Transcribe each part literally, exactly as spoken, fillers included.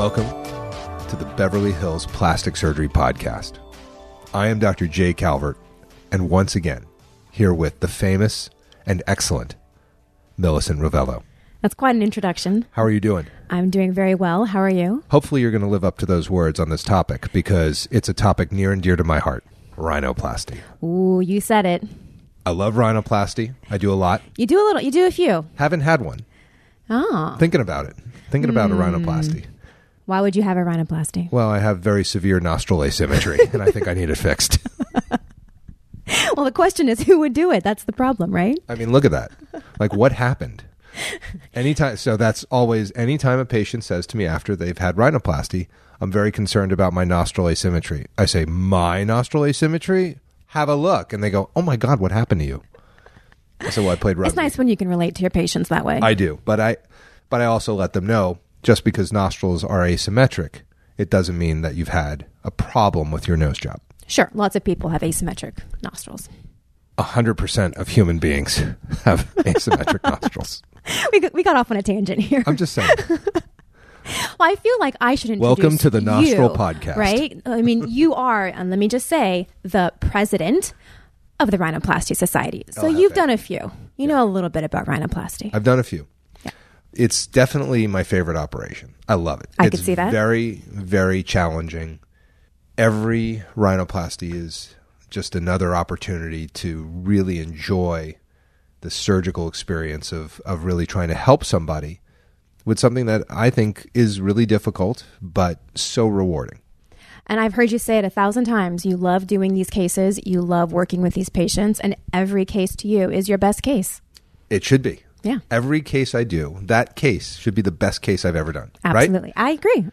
Welcome to the Beverly Hills Plastic Surgery Podcast. I am Doctor Jay Calvert, and once again, here with the famous and excellent Millicent Rovelo. That's quite an introduction. How are you doing? I'm doing very well. How are you? Hopefully you're going to live up to those words on this topic, because it's a topic near and dear to my heart, rhinoplasty. Ooh, you said it. I love rhinoplasty. I do a lot. You do a little. You do a few. Haven't had one. Oh. Thinking about it. Thinking mm. about a rhinoplasty. Why would you have a rhinoplasty? Well, I have very severe nostril asymmetry, and I think I need it fixed. Well, the question is, who would do it? That's the problem, right? I mean, look at that. Like, what happened? Anytime, so that's always, anytime a patient says to me after they've had rhinoplasty, I'm very concerned about my nostril asymmetry. I say, my nostril asymmetry? Have a look. And they go, oh my God, what happened to you? So well, I played rugby. It's nice when you can relate to your patients that way. I do. But I, but I also let them know, just because nostrils are asymmetric, it doesn't mean that you've had a problem with your nose job. Sure. Lots of people have asymmetric nostrils. A hundred percent of human beings have asymmetric nostrils. We we got off on a tangent here. I'm just saying. Well, I feel like I should introduce Welcome to the Nostril you, Podcast. Right? I mean, you are, and let me just say, the president of the Rhinoplasty Society. So oh, you've done a few. You yeah. know a little bit about rhinoplasty. I've done a few. Yeah. It's definitely my favorite operation. I love it. I it's could see that. very, very challenging. Every rhinoplasty is just another opportunity to really enjoy the surgical experience of of really trying to help somebody with something that I think is really difficult, but so rewarding. And I've heard you say it a thousand times. You love doing these cases. You love working with these patients. And every case to you is your best case. It should be. Yeah. Every case I do, that case should be the best case I've ever done. Absolutely. Right? I agree.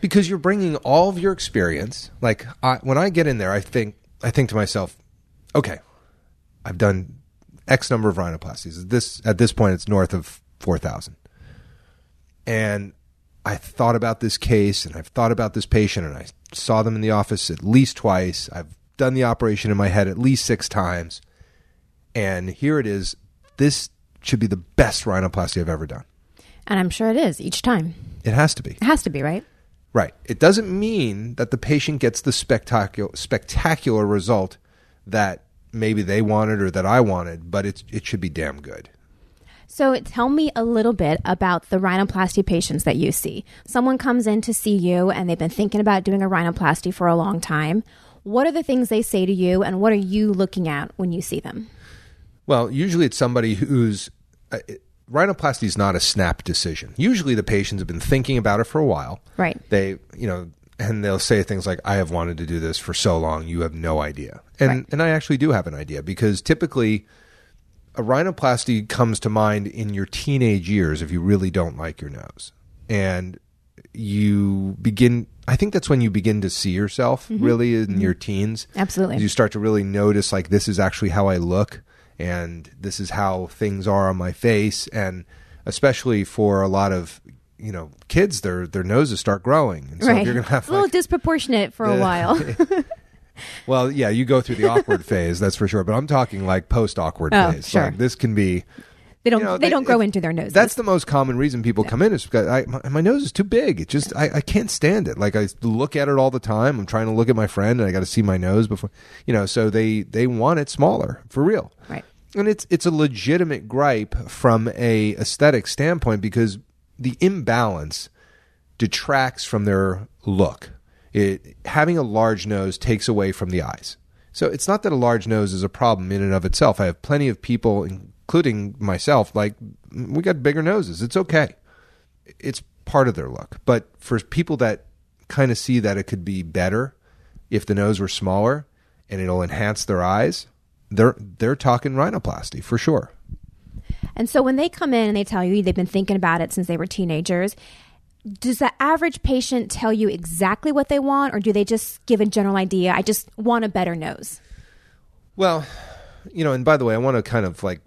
Because you're bringing all of your experience. Like I, when I get in there, I think, I think to myself, okay, I've done X number of rhinoplasties. At this, at this point, it's north of four thousand. And I thought about this case, and I've thought about this patient, and I saw them in the office at least twice. I've done the operation in my head at least six times. And here it is. This should be the best rhinoplasty I've ever done. And I'm sure it is each time. It has to be. It has to be, right? Right. It doesn't mean that the patient gets the spectacular spectacular result that maybe they wanted or that I wanted, but it's, it should be damn good. So tell me a little bit about the rhinoplasty patients that you see. Someone comes in to see you and they've been thinking about doing a rhinoplasty for a long time. What are the things they say to you, and what are you looking at when you see them? Well, usually it's somebody who's... Uh, rhinoplasty is not a snap decision. Usually the patients have been thinking about it for a while. Right. They, you know, and they'll say things like, I have wanted to do this for so long, you have no idea. And right. and I actually do have an idea, because typically... a rhinoplasty comes to mind in your teenage years if you really don't like your nose. And you begin, I think that's when you begin to see yourself mm-hmm. really in mm-hmm. your teens. Absolutely. You start to really notice, like, this is actually how I look, and this is how things are on my face. And especially for a lot of, you know, kids, their their noses start growing. And so right. you're going to have, it's like, a little disproportionate for the, a while. Well, yeah, you go through the awkward phase, that's for sure. But I'm talking like post-awkward oh, phase. Sure. Like this can be... They don't you know, they, they don't grow it, into their noses. That's the most common reason people yeah. come in, is because I, my, my nose is too big. It just, I, I can't stand it. Like, I look at it all the time. I'm trying to look at my friend, and I got to see my nose before... You know, so they, they want it smaller, for real. Right. And it's it's a legitimate gripe from a aesthetic standpoint, because the imbalance detracts from their look. It, having a large nose takes away from the eyes. So it's not that a large nose is a problem in and of itself. I have plenty of people, including myself, like, we got bigger noses. It's okay. It's part of their look. But for people that kind of see that it could be better if the nose were smaller and it'll enhance their eyes, they're they're talking rhinoplasty for sure. And so when they come in and they tell you they've been thinking about it since they were teenagers, does the average patient tell you exactly what they want, or do they just give a general idea? I just want a better nose. Well, you know, and by the way, I want to kind of like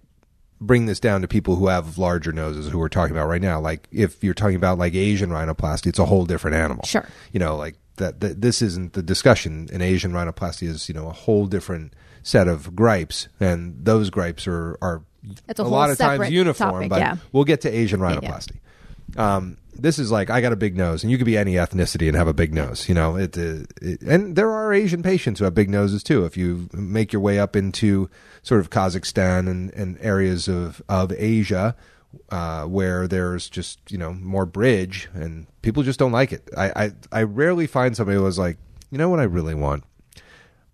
bring this down to people who have larger noses who we're talking about right now. Like, if you're talking about like Asian rhinoplasty, it's a whole different animal. Sure. You know, like that, that this isn't the discussion. An Asian rhinoplasty is, you know, a whole different set of gripes, and those gripes are, are a, a lot of times uniform, topic, but yeah. we'll get to Asian rhinoplasty. Yeah. Um, this is like, I got a big nose, and you could be any ethnicity and have a big nose, you know, it, it, it, and there are Asian patients who have big noses too. If you make your way up into sort of Kazakhstan and, and areas of, of Asia, uh, where there's just, you know, more bridge and people just don't like it. I, I, I rarely find somebody who was like, you know what I really want?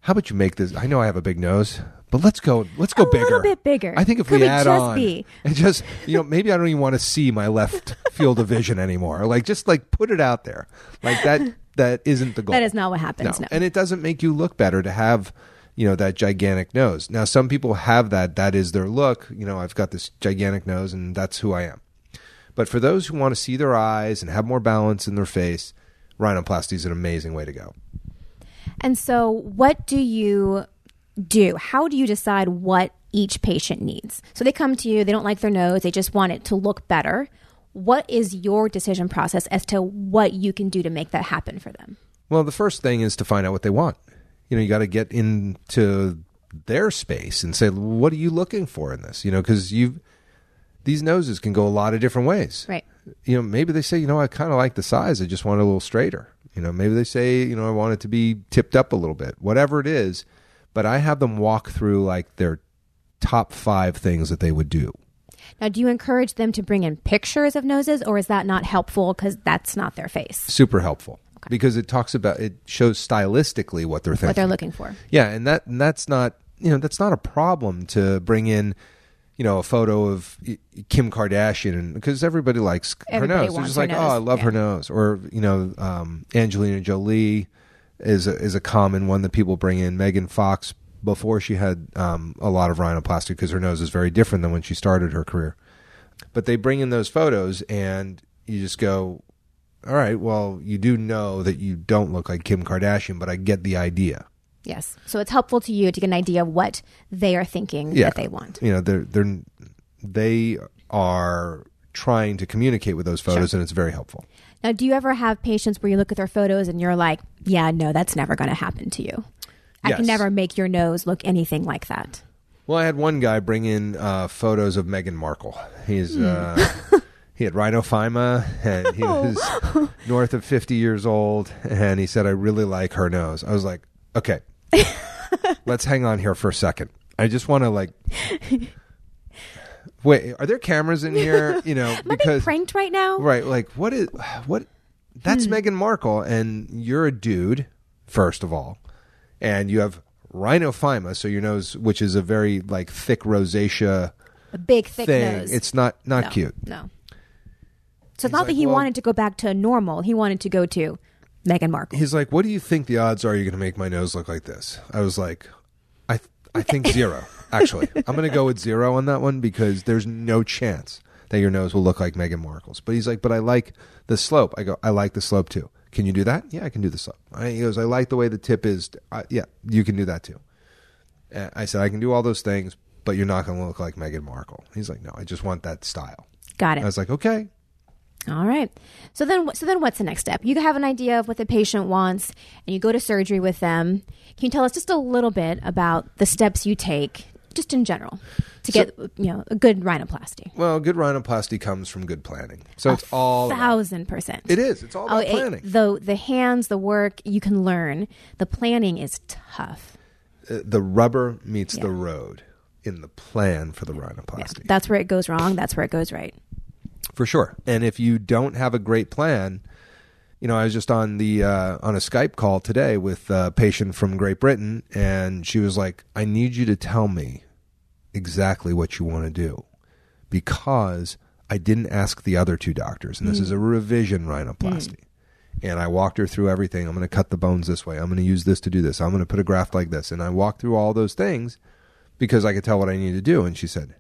How about you make this? I know I have a big nose, but let's go. Let's go a bigger. A little bit bigger. I think if Could we add just on, be? And just you know, maybe I don't even want to see my left field of vision anymore. Like just like put it out there. Like that. That isn't the goal. That is not what happens. No. No. And it doesn't make you look better to have, you know, that gigantic nose. Now some people have that. That is their look. You know, I've got this gigantic nose, and that's who I am. But for those who want to see their eyes and have more balance in their face, rhinoplasty is an amazing way to go. And so, what do you do? How do you decide what each patient needs? So they come to you, they don't like their nose, they just want it to look better. What is your decision process as to what you can do to make that happen for them? Well, the first thing is to find out what they want. You know, you got to get into their space and say, what are you looking for in this? You know, because you've, these noses can go a lot of different ways. Right. You know, maybe they say, you know, I kind of like the size, I just want it a little straighter. You know, maybe they say, you know, I want it to be tipped up a little bit, whatever it is. But I have them walk through like their top five things that they would do. Now, do you encourage them to bring in pictures of noses, or is that not helpful because that's not their face? Super helpful. Okay. Because it talks about, it shows stylistically what they're thinking. What they're looking for. Yeah. And that, and that's not, you know, that's not a problem to bring in, you know, a photo of Kim Kardashian, because everybody likes everybody her nose. They're just like, nose. oh, I love yeah. her nose. Or, you know, um, Angelina Jolie is a, is a common one that people bring in. Megan Fox, before she had um, a lot of rhinoplasty, because her nose is very different than when she started her career. But they bring in those photos and you just go, all right, well, you do know that you don't look like Kim Kardashian, but I get the idea. Yes. So it's helpful to you to get an idea of what they are thinking yeah. that they want. You know, they're, they're, they are trying to communicate with those photos, sure. and it's very helpful. Now, do you ever have patients where you look at their photos and you're like, yeah, no, that's never going to happen to you? I yes. can never make your nose look anything like that. Well, I had one guy bring in uh, photos of Meghan Markle. He's... Mm. Uh, He had rhinophyma, and he was oh. north of fifty years old, and he said, I really like her nose. I was like, okay, let's hang on here for a second. I just want to like, wait, are there cameras in here? You know, Am because I being pranked right now? Right. Like what is, what, that's hmm. Meghan Markle, and you're a dude, first of all, and you have rhinophyma. So your nose, which is a very like thick rosacea, a big thick thing. Nose. It's not, not no, cute. No. So it's not like, that he well, wanted to go back to normal. He wanted to go to Meghan Markle. He's like, what do you think the odds are you're going to make my nose look like this? I was like, I th- I think zero, actually. I'm going to go with zero on that one because there's no chance that your nose will look like Meghan Markle's. But he's like, but I like the slope. I go, I like the slope too. Can you do that? Yeah, I can do the slope. I, he goes, I like the way the tip is. I, yeah, you can do that too. And I said, I can do all those things, but you're not going to look like Meghan Markle. He's like, no, I just want that style. Got it. I was like, okay. All right. So then so then what's the next step? You have an idea of what the patient wants and you go to surgery with them. Can you tell us just a little bit about the steps you take just in general to so, get you know a good rhinoplasty? Well, good rhinoplasty comes from good planning. So a it's all thousand about, percent. It is. It's all about oh, planning. It, the, the hands, the work, you can learn. The planning is tough. Uh, the rubber meets yeah. the road in the plan for the rhinoplasty. Yeah. That's where it goes wrong. That's where it goes right. For sure. And if you don't have a great plan, you know, I was just on the uh, on a Skype call today with a patient from Great Britain, and she was like, I need you to tell me exactly what you want to do because I didn't ask the other two doctors. And this mm. is a revision rhinoplasty. Mm. And I walked her through everything. I'm going to cut the bones this way. I'm going to use this to do this. I'm going to put a graft like this. And I walked through all those things because I could tell what I needed to do. And she said,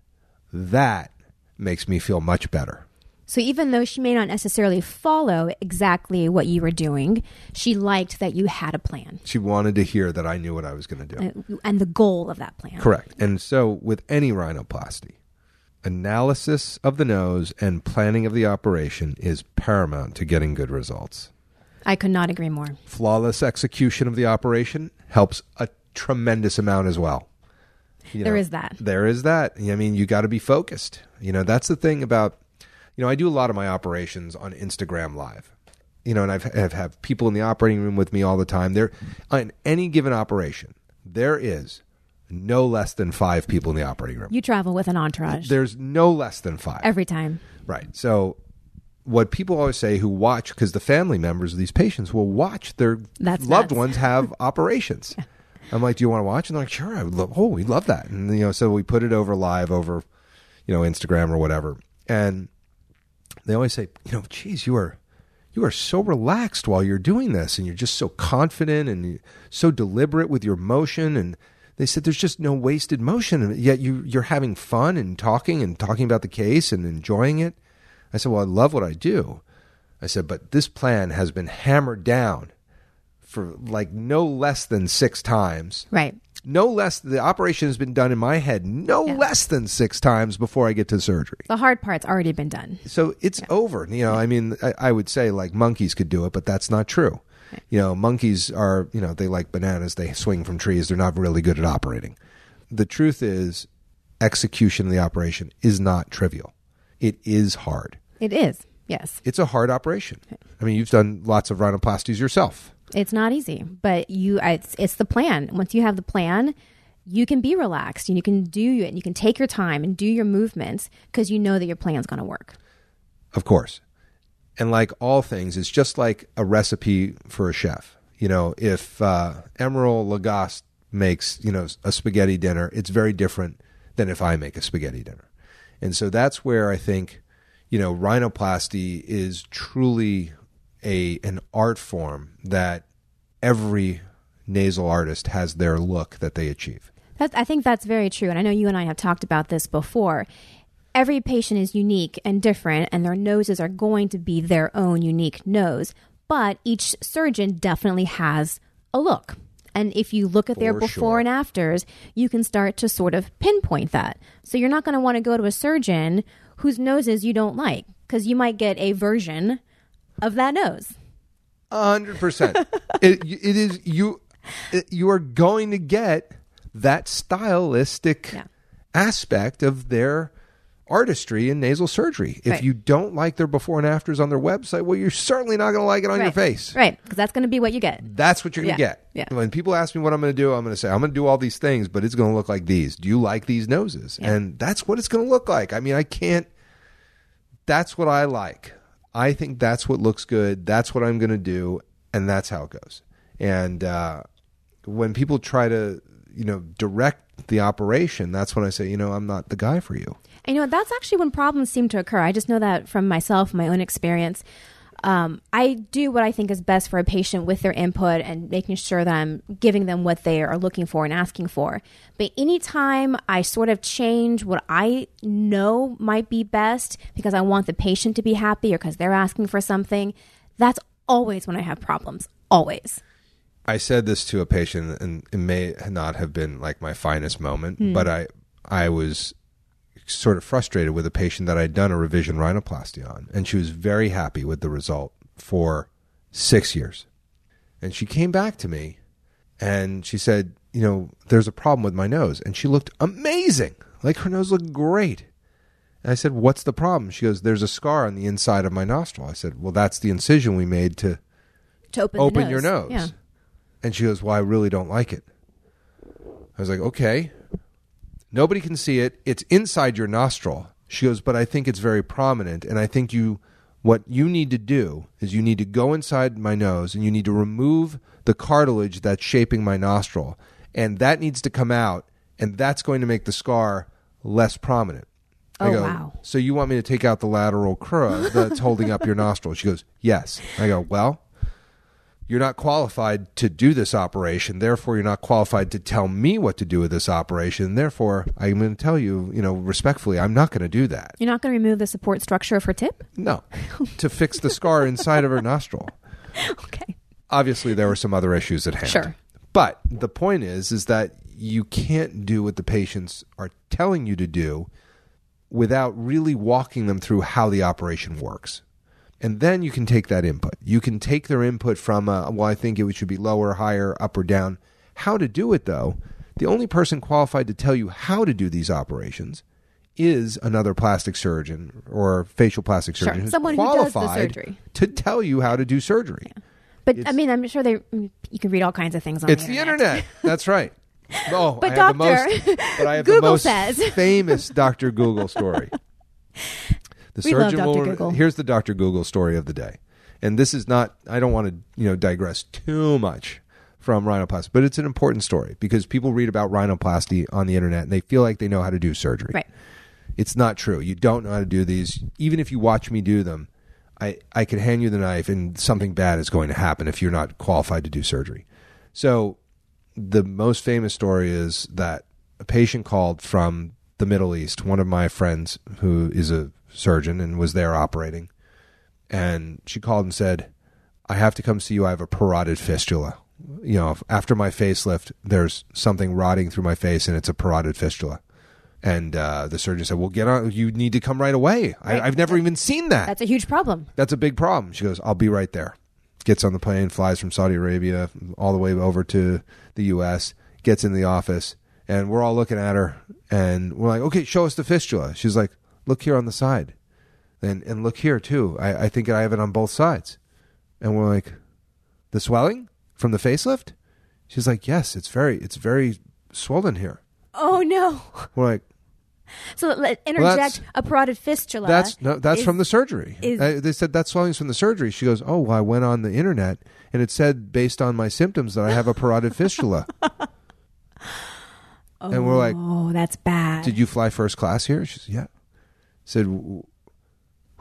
that makes me feel much better. So even though she may not necessarily follow exactly what you were doing, she liked that you had a plan. She wanted to hear that I knew what I was going to do. And the goal of that plan. Correct. And so with any rhinoplasty, analysis of the nose and planning of the operation is paramount to getting good results. I could not agree more. Flawless execution of the operation helps a tremendous amount as well. You there know, is that. There is that. I mean, you got to be focused. You know, that's the thing about... you know, I do a lot of my operations on Instagram Live. You know, and I've, I've have people in the operating room with me all the time. There, on any given operation, there is no less than five people in the operating room. You travel with an entourage. There's no less than five. Every time. Right. So what people always say who watch, because the family members of these patients will watch their That's loved nuts. ones have operations. Yeah. I'm like, do you want to watch? And they're like, sure. I would love, oh, we love that. And, you know, so we put it over live over, you know, Instagram or whatever. And they always say, you know, geez, you are... you are so relaxed while you're doing this, and you're just so confident and so deliberate with your motion. And they said there's just no wasted motion, and yet you, you're having fun and talking and talking about the case and enjoying it. I said, well, I love what I do. I said, but this plan has been hammered down for like no less than six times. Right. No less, the operation has been done in my head no yeah. less than six times before I get to surgery. The hard part's already been done. So it's yeah. over. You know, yeah. I mean, I, I would say like monkeys could do it, but that's not true. Right. You know, monkeys are, you know, they like bananas. They swing from trees. They're not really good at operating. The truth is execution of the operation is not trivial. It is hard. It is, yes. It's a hard operation. Right. I mean, you've done lots of rhinoplasties yourself. It's not easy, but you, it's, it's the plan. Once you have the plan, you can be relaxed and you can do it and you can take your time and do your movements because you know that your plan's going to work. Of course. And like all things, it's just like a recipe for a chef. You know, if uh, Emeril Lagasse makes, you know, a spaghetti dinner, it's very different than if I make a spaghetti dinner. And so that's where I think, you know, rhinoplasty is truly... A an art form that every nasal artist has their look that they achieve. That's, I think that's very true. And I know you and I have talked about this before. Every patient is unique and different, and their noses are going to be their own unique nose. But each surgeon definitely has a look. And if you look at their For before sure. and afters, you can start to sort of pinpoint that. So you're not going to want to go to a surgeon whose noses you don't like, because you might get a version of that nose. one hundred percent. it, it is, you it, you are going to get that stylistic yeah. aspect of their artistry in nasal surgery. If right. you don't like their before and afters on their website, well, you're certainly not going to like it on right. your face. Right, because that's going to be what you get. That's what you're going to yeah. get. Yeah. When people ask me what I'm going to do, I'm going to say, I'm going to do all these things, but it's going to look like these. Do you like these noses? Yeah. And that's what it's going to look like. I mean, I can't, that's what I like. I think that's what looks good. That's what I'm going to do. And that's how it goes. And uh, when people try to, you know, direct the operation, that's when I say, you know, I'm not the guy for you. And you know, that's actually when problems seem to occur. I just know that from myself, my own experience. Um, I do what I think is best for a patient with their input and making sure that I'm giving them what they are looking for and asking for. But anytime I sort of change what I know might be best because I want the patient to be happy or because they're asking for something, that's always when I have problems. Always. I said this to a patient, and it may not have been like my finest moment, mm. but I, I was sort of frustrated with a patient that I'd done a revision rhinoplasty on, and she was very happy with the result for six years. And she came back to me and she said, you know, there's a problem with my nose. And she looked amazing. Like her nose looked great. And I said, what's the problem? She goes, there's a scar on the inside of my nostril. I said, well, that's the incision we made to, to open, open nose. your nose. Yeah. And she goes, well, I really don't like it. I was like, okay. Nobody can see it. It's inside your nostril. She goes, but I think it's very prominent. And I think you, what you need to do is you need to go inside my nose and you need to remove the cartilage that's shaping my nostril. And that needs to come out. And that's going to make the scar less prominent. Oh, I go, wow. So you want me to take out the lateral crura that's holding up your nostril? She goes, yes. I go, well, you're not qualified to do this operation. Therefore, you're not qualified to tell me what to do with this operation. Therefore, I'm going to tell you, you know, respectfully, I'm not going to do that. You're not going to remove the support structure of her tip? No. To fix the scar inside of her nostril. Okay. Obviously, there were some other issues at hand. Sure. But the point is, is that you can't do what the patients are telling you to do without really walking them through how the operation works. And then you can take that input. You can take their input from, uh, well, I think it should be lower, higher, up or down. How to do it, though, the only person qualified to tell you how to do these operations is another plastic surgeon or facial plastic surgeon sure. who's Someone qualified who does the to tell you how to do surgery. Yeah. But it's, I mean, I'm sure they. You can read all kinds of things on the internet. It's the internet. That's right. Oh, but I have doctor, the most, but I have Google the most says. famous Doctor Google story. The we surgeon love Doctor will, Google. Here's the Doctor Google story of the day. And this is not, I don't want to, you know, digress too much from rhinoplasty, but it's an important story because people read about rhinoplasty on the internet and they feel like they know how to do surgery. Right. It's not true. You don't know how to do these. Even if you watch me do them, I, I could hand you the knife and something bad is going to happen if you're not qualified to do surgery. So the most famous story is that a patient called from the Middle East, one of my friends who is a surgeon and was there operating, and she called and said, I have to come see you. I have a parotid fistula. You know, after my facelift, there's something rotting through my face and it's a parotid fistula. And uh, the surgeon said, well, get on. You need to come right away. Right. I, I've never even seen that. That's a huge problem. That's a big problem. She goes, I'll be right there. Gets on the plane, flies from Saudi Arabia all the way over to the U S, gets in the office, and we're all looking at her. And we're like, okay, show us the fistula. She's like, look here on the side. And and look here, too. I, I think I have it on both sides. And we're like, the swelling from the facelift? She's like, yes, it's very, it's very swollen here. Oh, no. We're like, so let interject well, a parotid fistula. That's no, that's is, from the surgery. Is, I, they said that swelling's from the surgery. She goes, oh, well, I went on the internet and it said based on my symptoms that I have a parotid fistula. Oh, and we're like, oh, that's bad. Did you fly first class here? She said, yeah. I said,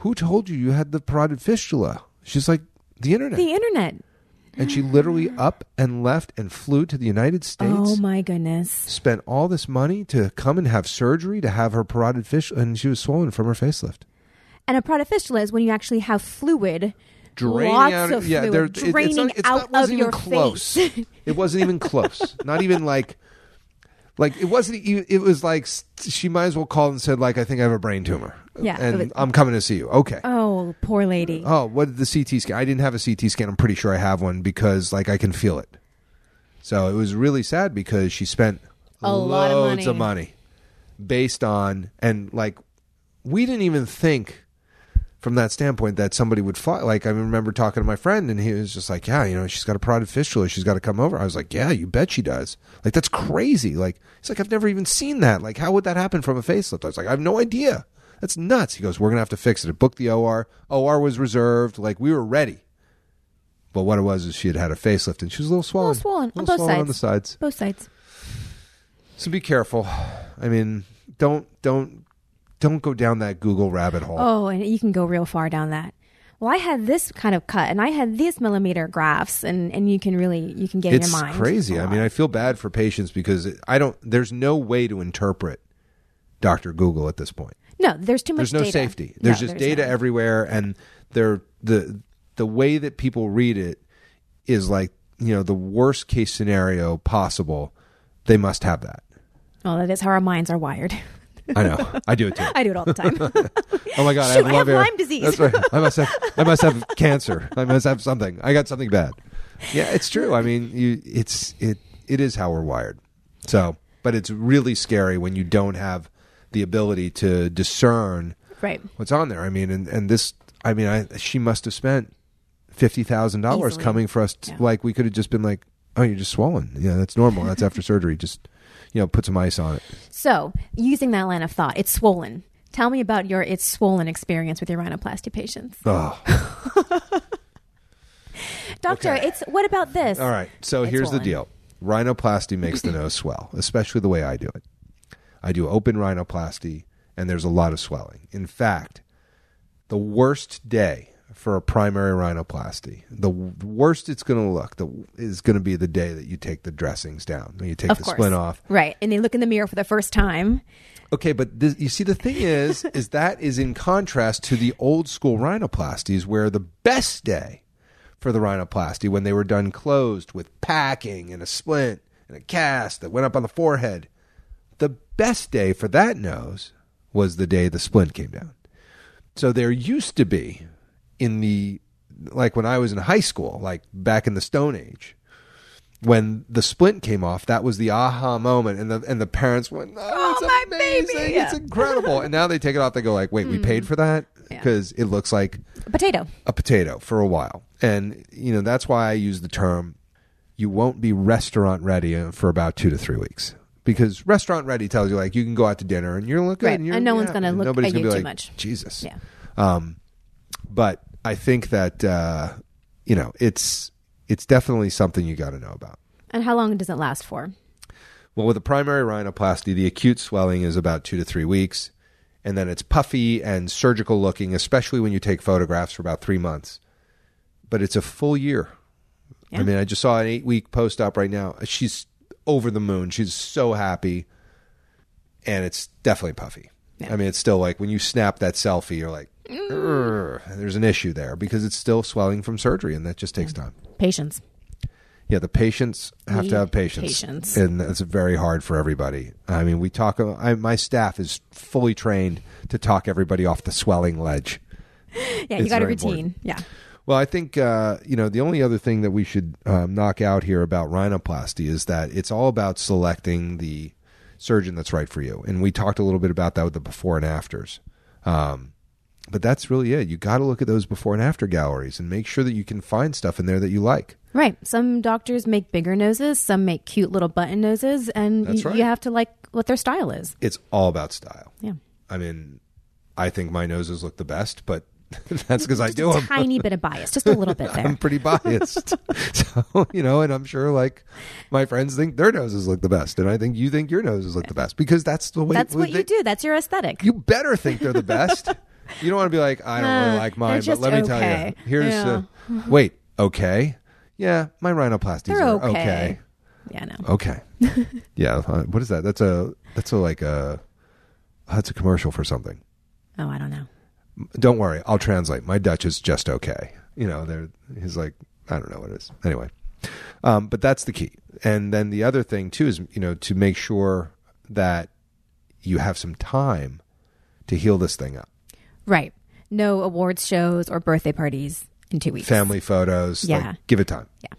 who told you you had the parotid fistula? She's like, the internet. The internet. And she literally up and left and flew to the United States. Oh, my goodness. Spent all this money to come and have surgery to have her parotid fistula. And she was swollen from her facelift. And a parotid fistula is when you actually have fluid, draining lots out, of yeah, fluid, it, draining it's not, it's out not, of your close. face. It wasn't even close. Not even like... Like, it wasn't, it was like, she might as well call and said, like, I think I have a brain tumor. Yeah. And was, I'm coming to see you. Okay. Oh, poor lady. Oh, what did the C T scan? I didn't have a C T scan. I'm pretty sure I have one because, like, I can feel it. So it was really sad because she spent a lot of money. of money based on, and like, we didn't even think from that standpoint that somebody would fly. Like, I remember talking to my friend and he was just like, yeah, you know, she's got a parotid fistula. She's got to come over. I was like, yeah, you bet she does. Like, that's crazy. Like, it's like, I've never even seen that. Like, how would that happen from a facelift? I was like, I have no idea. That's nuts. He goes, we're going to have to fix it. I booked the O R. O R was reserved. Like, we were ready. But what it was is she had had a facelift and she was a little swollen. A little swollen. A little on both swollen sides. On the sides. Both sides. So be careful. I mean, don't, don't. Don't go down that Google rabbit hole. Oh, and you can go real far down that. Well, I had this kind of cut, and I had these millimeter grafts, and, and you can really, you can get it's in your mind. It's crazy. I mean, I feel bad for patients because I don't, there's no way to interpret Doctor Google at this point. No, there's too much data. There's no data. safety. There's no, just there's data no. everywhere, and they're, the the way that people read it is like, you know, the worst case scenario possible. They must have that. Oh, that is how our minds are wired. I know. I do it too. I do it all the time. Oh my God. Shoot, I have, I have Lyme disease. That's right. I must have, I must have cancer. I must have something. I got something bad. Yeah, it's true. I mean, you, it's, it, it is how we're wired. So, but it's really scary when you don't have the ability to discern right. what's on there. I mean, and, and this, I mean, I, she must have spent fifty thousand dollars coming for us. To, yeah. Like we could have just been like, oh, you're just swollen. Yeah, that's normal. That's after surgery. Just, you know, put some ice on it. So, using that line of thought, it's swollen. Tell me about your it's swollen experience with your rhinoplasty patients. Oh. Doctor, okay. it's what about this? All right. So, it's here's swollen. the deal. Rhinoplasty makes the nose swell, especially the way I do it. I do open rhinoplasty, and there's a lot of swelling. In fact, the worst day for a primary rhinoplasty, the worst it's going to look the, is going to be the day that you take the dressings down, when you take of the course. splint off. Right. And they look in the mirror for the first time. Okay. But this, you see, the thing is, is that is in contrast to the old school rhinoplasties where the best day for the rhinoplasty, when they were done closed with packing and a splint and a cast that went up on the forehead, the best day for that nose was the day the splint came down. So there used to be, in the, like when I was in high school, like back in the Stone Age, when the splint came off, that was the aha moment, and the and the parents went, "Oh, it's oh, my amazing! Baby. Yeah. It's incredible!" And now they take it off. They go like, "Wait, mm. we paid for that because yeah. it looks like a potato, a potato for a while." And you know that's why I use the term: you won't be restaurant ready for about two to three weeks because restaurant ready tells you like you can go out to dinner and you're looking, right. and, you're, and no yeah, one's going to look at you be too like, much. Jesus, yeah. Um, but I think that uh, you know it's. It's definitely something you got to know about. And how long does it last for? Well, with a primary rhinoplasty, the acute swelling is about two to three weeks. And then it's puffy and surgical looking, especially when you take photographs for about three months. But it's a full year. Yeah. I mean, I just saw an eight-week post-op right now. She's over the moon. She's so happy. And it's definitely puffy. Yeah. I mean, it's still like when you snap that selfie, you're like, there's an issue there because it's still swelling from surgery. And that just takes yeah. time. Patience. Yeah, the patients have we to have patience. patience. And that's very hard for everybody. I mean, we talk, I, my staff is fully trained to talk everybody off the swelling ledge. Yeah, you got a routine. Important. Yeah. Well, I think, uh, you know, the only other thing that we should um, knock out here about rhinoplasty is that it's all about selecting the surgeon that's right for you. And we talked a little bit about that with the before and afters. Um, But that's really it. You got to look at those before and after galleries and make sure that you can find stuff in there that you like. Right. Some doctors make bigger noses. Some make cute little button noses. And y- right. you have to like what their style is. It's all about style. Yeah. I mean, I think my noses look the best, but that's because I do them. Just a tiny bit of bias. Just a little bit there. I'm pretty biased. So, you know, and I'm sure like my friends think their noses look the best. And I think you think your noses look the best because that's the way. That's what they, you do. That's your aesthetic. You better think they're the best. You don't want to be like, I don't uh, really like mine, but let me okay. tell you, here's yeah. a, wait, okay. Yeah, my rhinoplasties they're are okay. okay. Yeah, no. Okay. yeah, what is that? That's a, that's a like a, that's a commercial for something. Oh, I don't know. Don't worry, I'll translate. My Dutch is just okay. You know, they're, he's like, I don't know what it is. Anyway, um, but that's the key. And then the other thing too is, you know, to make sure that you have some time to heal this thing up. Right. No awards shows or birthday parties in two weeks. Family photos. Yeah. Like, give it time. Yeah.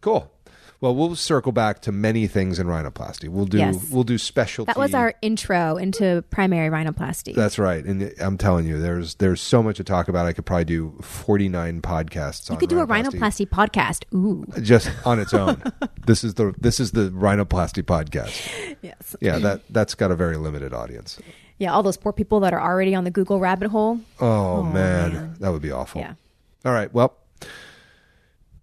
Cool. Well, we'll circle back to many things in rhinoplasty. We'll do yes. we'll do specialty. That was our intro into primary rhinoplasty. That's right. And I'm telling you, there's there's so much to talk about. I could probably do forty-nine podcasts on rhinoplasty. You could do rhinoplasty. a rhinoplasty podcast. Ooh. Just on its own. This is the this is the rhinoplasty podcast. Yes. Yeah, that that's got a very limited audience. Yeah, all those poor people that are already on the Google rabbit hole. Oh, oh man. man. That would be awful. Yeah. All right. Well,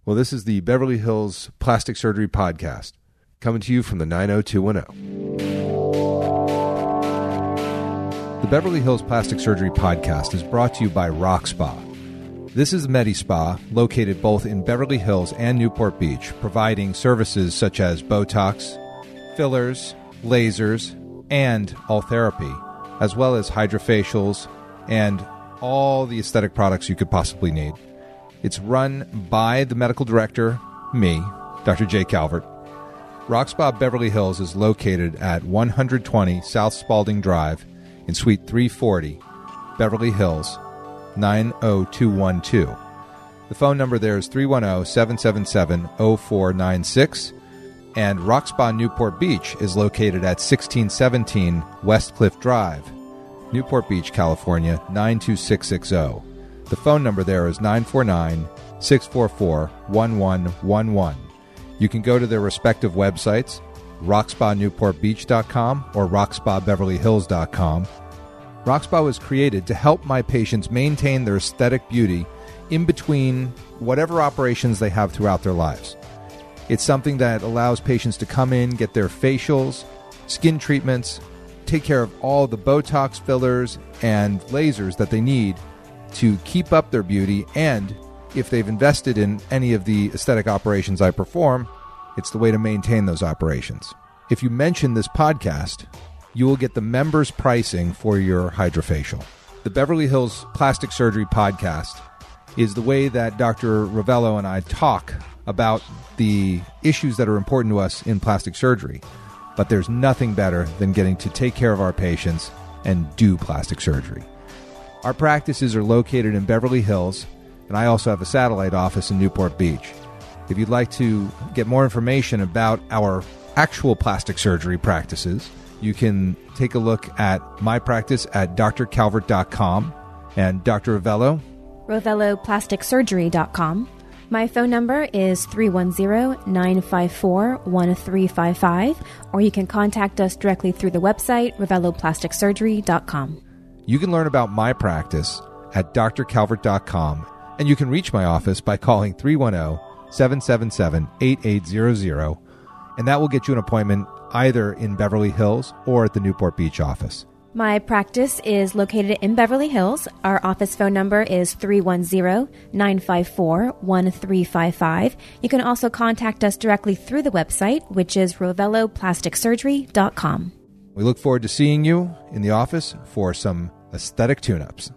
well, this is the Beverly Hills Plastic Surgery Podcast coming to you from the nine oh two one oh. The Beverly Hills Plastic Surgery Podcast is brought to you by Rock Spa. This is Medi Spa, located both in Beverly Hills and Newport Beach, providing services such as Botox, fillers, lasers, and all therapy, as well as hydrofacials and all the aesthetic products you could possibly need. It's run by the medical director, me, Doctor Jay Calvert. Rock Spa Beverly Hills is located at one twenty South Spaulding Drive in Suite three forty, Beverly Hills, nine oh two one two. The phone number there is three one zero, seven seven seven, zero four nine six. And Rock Spa Newport Beach is located at sixteen seventeen West Cliff Drive, Newport Beach, California, nine two six six zero. The phone number there is nine four nine, six four four, one one one one. You can go to their respective websites, rock spa newport beach dot com or rock spa beverly hills dot com. Rock Spa was created to help my patients maintain their aesthetic beauty in between whatever operations they have throughout their lives. It's something that allows patients to come in, get their facials, skin treatments, take care of all the Botox, fillers, and lasers that they need to keep up their beauty. And if they've invested in any of the aesthetic operations I perform, it's the way to maintain those operations. If you mention this podcast, you will get the members' pricing for your hydrofacial. The Beverly Hills Plastic Surgery Podcast is the way that Doctor Rovelo and I talk about the issues that are important to us in plastic surgery. But there's nothing better than getting to take care of our patients and do plastic surgery. Our practices are located in Beverly Hills, and I also have a satellite office in Newport Beach. If you'd like to get more information about our actual plastic surgery practices, you can take a look at my practice at d r calvert dot com and Doctor Rovelo. Rovelo plastic surgery dot com. My phone number is three one zero, nine five four, one three five five, or you can contact us directly through the website, Rovelo plastic surgery dot com. You can learn about my practice at d r calvert dot com, and you can reach my office by calling three one zero, seven seven seven, eight eight zero zero, and that will get you an appointment either in Beverly Hills or at the Newport Beach office. My practice is located in Beverly Hills. Our office phone number is three one zero, nine five four, one three five five. You can also contact us directly through the website, which is Rovelo plastic surgery dot com. We look forward to seeing you in the office for some aesthetic tune-ups.